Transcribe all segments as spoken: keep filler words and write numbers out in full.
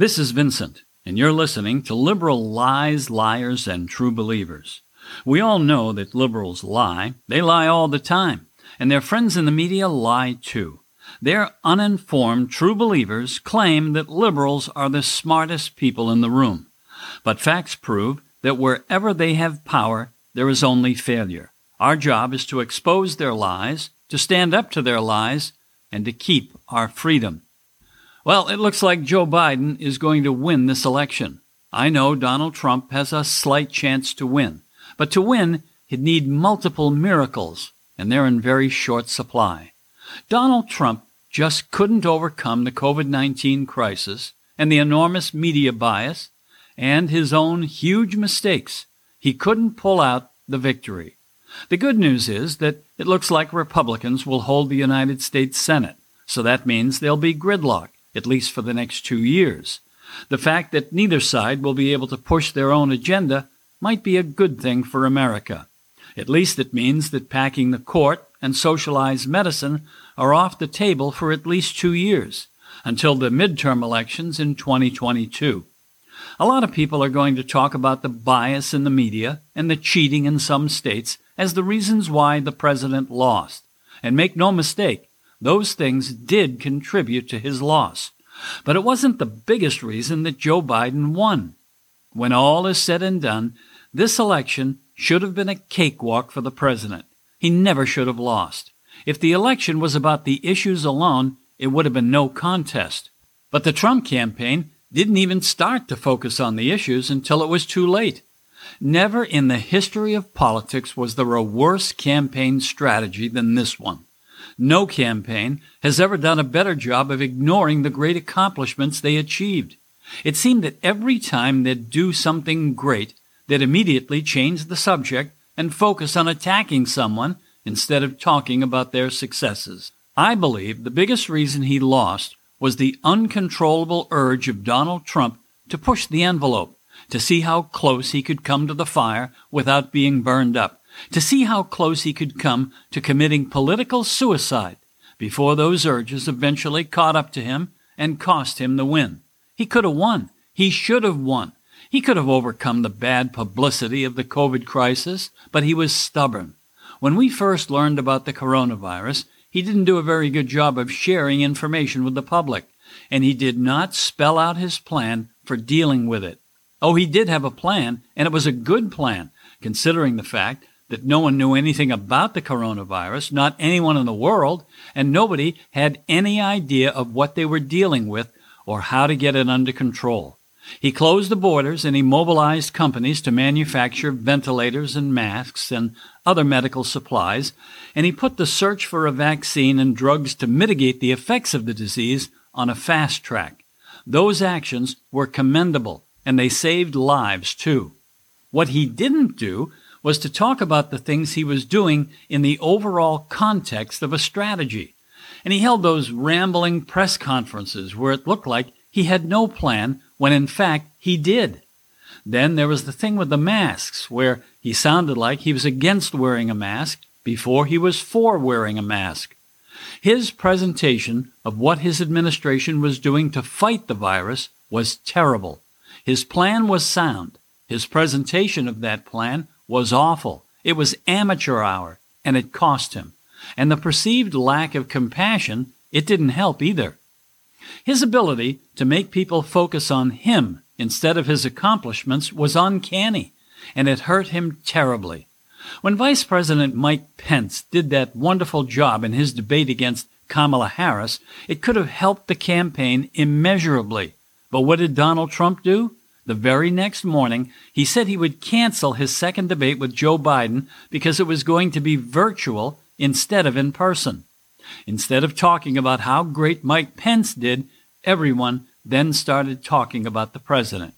This is Vincent, and you're listening to Liberal Lies, Liars, and True Believers. We all know that liberals lie. They lie all the time. And their friends in the media lie too. Their uninformed true believers claim that liberals are the smartest people in the room. But facts prove that wherever they have power, there is only failure. Our job is to expose their lies, to stand up to their lies, and to keep our freedom. Well, it looks like Joe Biden is going to win this election. I know Donald Trump has a slight chance to win, but to win, he'd need multiple miracles, and they're in very short supply. Donald Trump just couldn't overcome the covid nineteen crisis and the enormous media bias and his own huge mistakes. He couldn't pull out the victory. The good news is that it looks like Republicans will hold the United States Senate, so that means there'll be gridlock, at least for the next two years. The fact that neither side will be able to push their own agenda might be a good thing for America. At least it means that packing the court and socialized medicine are off the table for at least two years, until the midterm elections in twenty twenty-two. A lot of people are going to talk about the bias in the media and the cheating in some states as the reasons why the president lost. And make no mistake, those things did contribute to his loss. But it wasn't the biggest reason that Joe Biden won. When all is said and done, this election should have been a cakewalk for the president. He never should have lost. If the election was about the issues alone, it would have been no contest. But the Trump campaign didn't even start to focus on the issues until it was too late. Never in the history of politics was there a worse campaign strategy than this one. No campaign has ever done a better job of ignoring the great accomplishments they achieved. It seemed that every time they'd do something great, they'd immediately change the subject and focus on attacking someone instead of talking about their successes. I believe the biggest reason he lost was the uncontrollable urge of Donald Trump to push the envelope, to see how close he could come to the fire without being burned up, to see how close he could come to committing political suicide before those urges eventually caught up to him and cost him the win. He could have won. He should have won. He could have overcome the bad publicity of the COVID crisis, but he was stubborn. When we first learned about the coronavirus, he didn't do a very good job of sharing information with the public, and he did not spell out his plan for dealing with it. Oh, he did have a plan, and it was a good plan, considering the fact that no one knew anything about the coronavirus, not anyone in the world, and nobody had any idea of what they were dealing with or how to get it under control. He closed the borders and he mobilized companies to manufacture ventilators and masks and other medical supplies, and he put the search for a vaccine and drugs to mitigate the effects of the disease on a fast track. Those actions were commendable, and they saved lives too. What he didn't do was to talk about the things he was doing in the overall context of a strategy. And he held those rambling press conferences where it looked like he had no plan when, in fact, he did. Then there was the thing with the masks, where he sounded like he was against wearing a mask before he was for wearing a mask. His presentation of what his administration was doing to fight the virus was terrible. His plan was sound. His presentation of that plan was awful. It was amateur hour, and it cost him. And the perceived lack of compassion, it didn't help either. His ability to make people focus on him instead of his accomplishments was uncanny, and it hurt him terribly. When Vice President Mike Pence did that wonderful job in his debate against Kamala Harris, it could have helped the campaign immeasurably. But what did Donald Trump do? The very next morning, he said he would cancel his second debate with Joe Biden because it was going to be virtual instead of in person. Instead of talking about how great Mike Pence did, everyone then started talking about the president.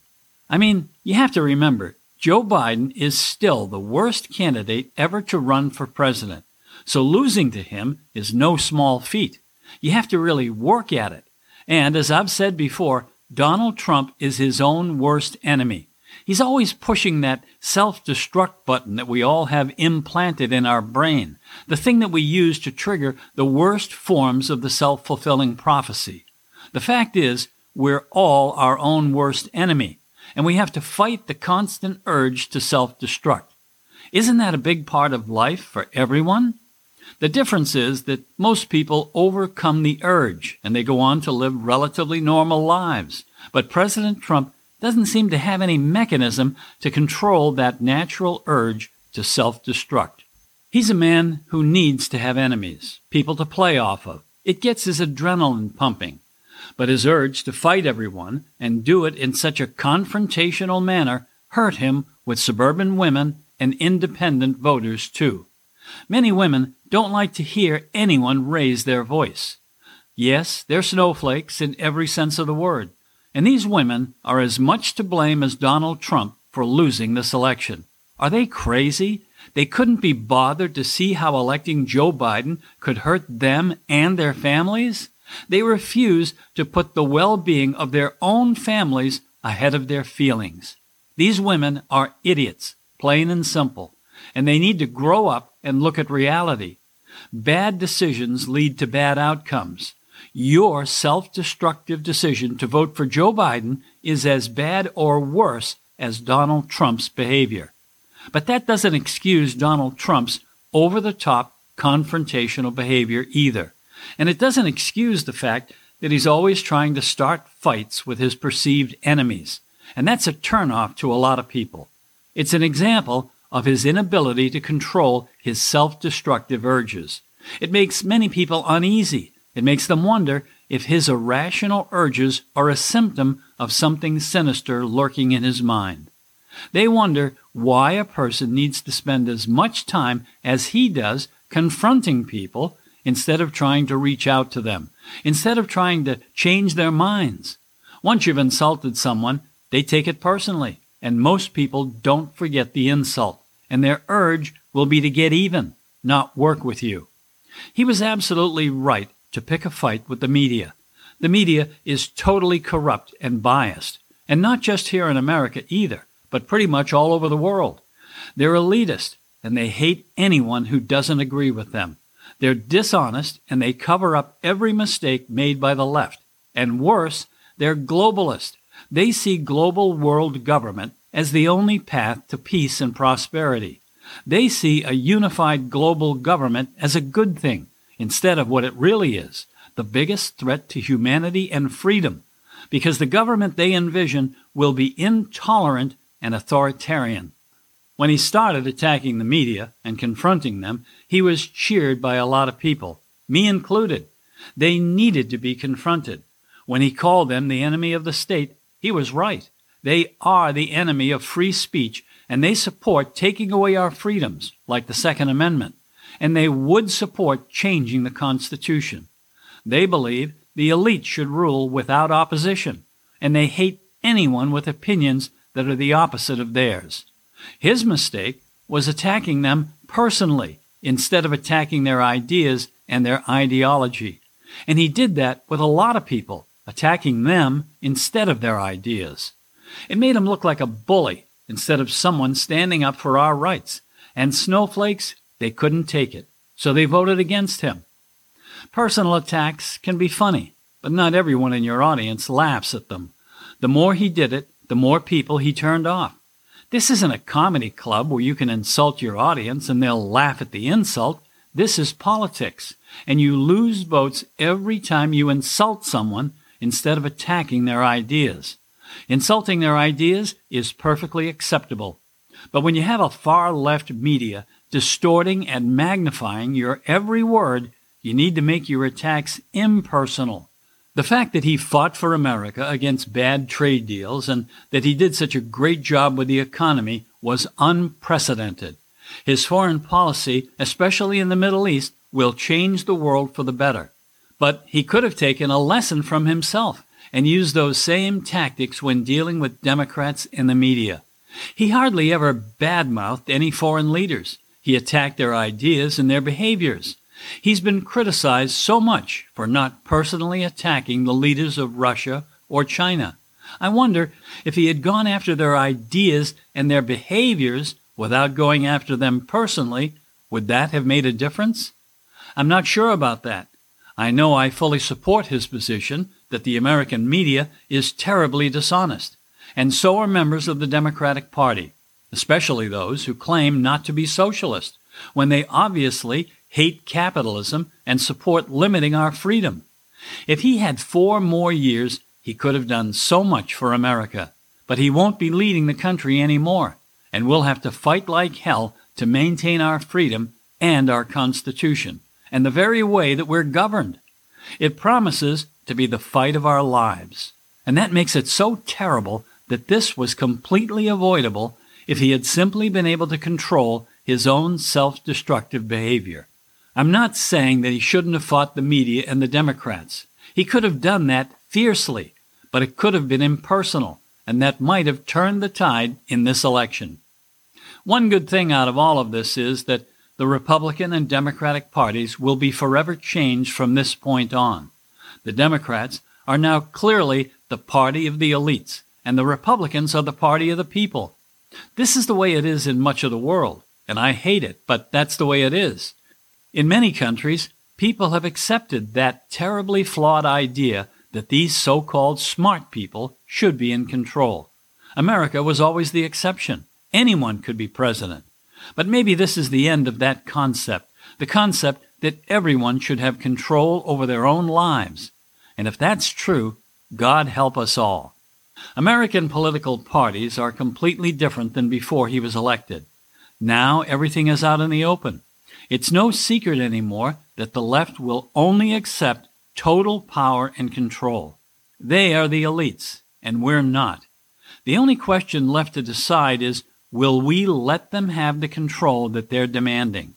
I mean, you have to remember, Joe Biden is still the worst candidate ever to run for president. So losing to him is no small feat. You have to really work at it. And as I've said before, Donald Trump is his own worst enemy. He's always pushing that self-destruct button that we all have implanted in our brain, the thing that we use to trigger the worst forms of the self-fulfilling prophecy. The fact is, we're all our own worst enemy, and we have to fight the constant urge to self-destruct. Isn't that a big part of life for everyone? The difference is that most people overcome the urge, and they go on to live relatively normal lives. But President Trump doesn't seem to have any mechanism to control that natural urge to self-destruct. He's a man who needs to have enemies, people to play off of. It gets his adrenaline pumping. But his urge to fight everyone and do it in such a confrontational manner hurt him with suburban women and independent voters, too. Many women don't like to hear anyone raise their voice. Yes, they're snowflakes in every sense of the word, and these women are as much to blame as Donald Trump for losing this election. Are they crazy? They couldn't be bothered to see how electing Joe Biden could hurt them and their families? They refuse to put the well-being of their own families ahead of their feelings. These women are idiots, plain and simple, and they need to grow up and look at reality. Bad decisions lead to bad outcomes. Your self-destructive decision to vote for Joe Biden is as bad or worse as Donald Trump's behavior. But that doesn't excuse Donald Trump's over-the-top confrontational behavior either. And it doesn't excuse the fact that he's always trying to start fights with his perceived enemies. And that's a turnoff to a lot of people. It's an example of his inability to control his self-destructive urges. It makes many people uneasy. It makes them wonder if his irrational urges are a symptom of something sinister lurking in his mind. They wonder why a person needs to spend as much time as he does confronting people instead of trying to reach out to them, instead of trying to change their minds. Once you've insulted someone, they take it personally. And most people don't forget the insult, and their urge will be to get even, not work with you. He was absolutely right to pick a fight with the media. The media is totally corrupt and biased, and not just here in America either, but pretty much all over the world. They're elitist, and they hate anyone who doesn't agree with them. They're dishonest, and they cover up every mistake made by the left. And worse, they're globalist. They see global world government as the only path to peace and prosperity. They see a unified global government as a good thing, instead of what it really is, the biggest threat to humanity and freedom, because the government they envision will be intolerant and authoritarian. When he started attacking the media and confronting them, he was cheered by a lot of people, me included. They needed to be confronted. When he called them the enemy of the state, he was right. They are the enemy of free speech, and they support taking away our freedoms, like the Second Amendment, and they would support changing the Constitution. They believe the elite should rule without opposition, and they hate anyone with opinions that are the opposite of theirs. His mistake was attacking them personally instead of attacking their ideas and their ideology, and he did that with a lot of people, attacking them instead of their ideas. It made him look like a bully instead of someone standing up for our rights. And snowflakes, they couldn't take it, so they voted against him. Personal attacks can be funny, but not everyone in your audience laughs at them. The more he did it, the more people he turned off. This isn't a comedy club where you can insult your audience and they'll laugh at the insult. This is politics, and you lose votes every time you insult someone instead of attacking their ideas. Insulting their ideas is perfectly acceptable. But when you have a far-left media distorting and magnifying your every word, you need to make your attacks impersonal. The fact that he fought for America against bad trade deals and that he did such a great job with the economy was unprecedented. His foreign policy, especially in the Middle East, will change the world for the better. But he could have taken a lesson from himself and used those same tactics when dealing with Democrats and the media. He hardly ever badmouthed any foreign leaders. He attacked their ideas and their behaviors. He's been criticized so much for not personally attacking the leaders of Russia or China. I wonder if he had gone after their ideas and their behaviors without going after them personally, would that have made a difference? I'm not sure about that. I know I fully support his position that the American media is terribly dishonest, and so are members of the Democratic Party, especially those who claim not to be socialist, when they obviously hate capitalism and support limiting our freedom. If he had four more years, he could have done so much for America. But he won't be leading the country anymore, and we'll have to fight like hell to maintain our freedom and our Constitution, and the very way that we're governed. It promises to be the fight of our lives, and that makes it so terrible that this was completely avoidable if he had simply been able to control his own self-destructive behavior. I'm not saying that he shouldn't have fought the media and the Democrats. He could have done that fiercely, but it could have been impersonal, and that might have turned the tide in this election. One good thing out of all of this is that the Republican and Democratic parties will be forever changed from this point on. The Democrats are now clearly the party of the elites, and the Republicans are the party of the people. This is the way it is in much of the world, and I hate it, but that's the way it is. In many countries, people have accepted that terribly flawed idea that these so-called smart people should be in control. America was always the exception. Anyone could be president. But maybe this is the end of that concept, the concept that everyone should have control over their own lives. And if that's true, God help us all. American political parties are completely different than before he was elected. Now everything is out in the open. It's no secret anymore that the left will only accept total power and control. They are the elites, and we're not. The only question left to decide is, will we let them have the control that they're demanding?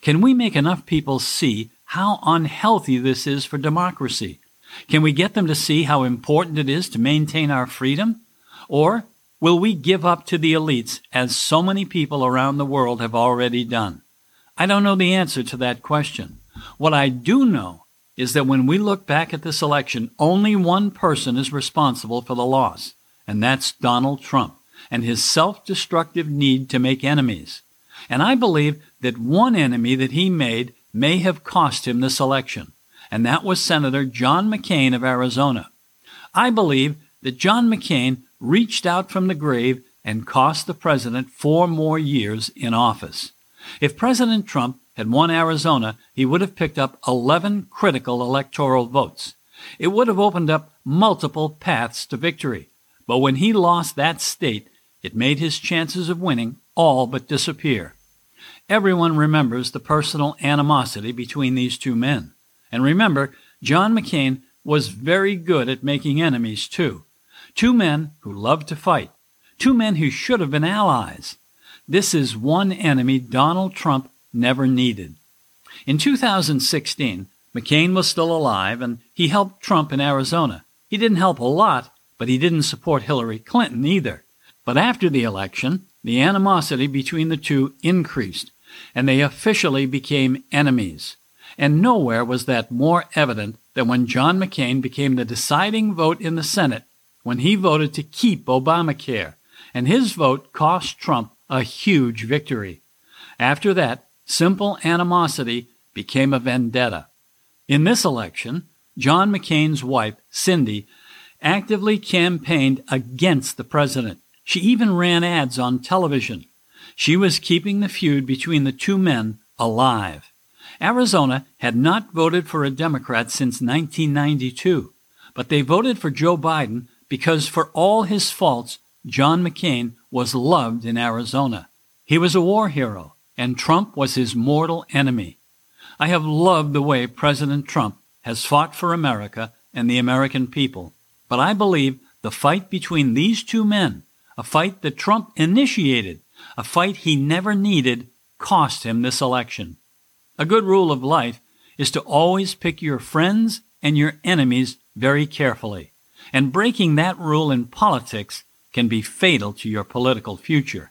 Can we make enough people see how unhealthy this is for democracy? Can we get them to see how important it is to maintain our freedom? Or will we give up to the elites, as so many people around the world have already done? I don't know the answer to that question. What I do know is that when we look back at this election, only one person is responsible for the loss, and that's Donald Trump and his self-destructive need to make enemies. And I believe that one enemy that he made may have cost him this election, and that was Senator John McCain of Arizona. I believe that John McCain reached out from the grave and cost the president four more years in office. If President Trump had won Arizona, he would have picked up eleven critical electoral votes. It would have opened up multiple paths to victory. But when he lost that state, it made his chances of winning all but disappear. Everyone remembers the personal animosity between these two men. And remember, John McCain was very good at making enemies, too. Two men who loved to fight. Two men who should have been allies. This is one enemy Donald Trump never needed. In two thousand sixteen, McCain was still alive, and he helped Trump in Arizona. He didn't help a lot, but he didn't support Hillary Clinton either. But after the election, the animosity between the two increased, and they officially became enemies. And nowhere was that more evident than when John McCain became the deciding vote in the Senate, when he voted to keep Obamacare, and his vote cost Trump a huge victory. After that, simple animosity became a vendetta. In this election, John McCain's wife, Cindy, actively campaigned against the president. She even ran ads on television. She was keeping the feud between the two men alive. Arizona had not voted for a Democrat since nineteen ninety-two, but they voted for Joe Biden because, for all his faults, John McCain was loved in Arizona. He was a war hero, and Trump was his mortal enemy. I have loved the way President Trump has fought for America and the American people, but I believe the fight between these two men, a fight that Trump initiated, a fight he never needed, cost him this election. A good rule of life is to always pick your friends and your enemies very carefully, and breaking that rule in politics can be fatal to your political future.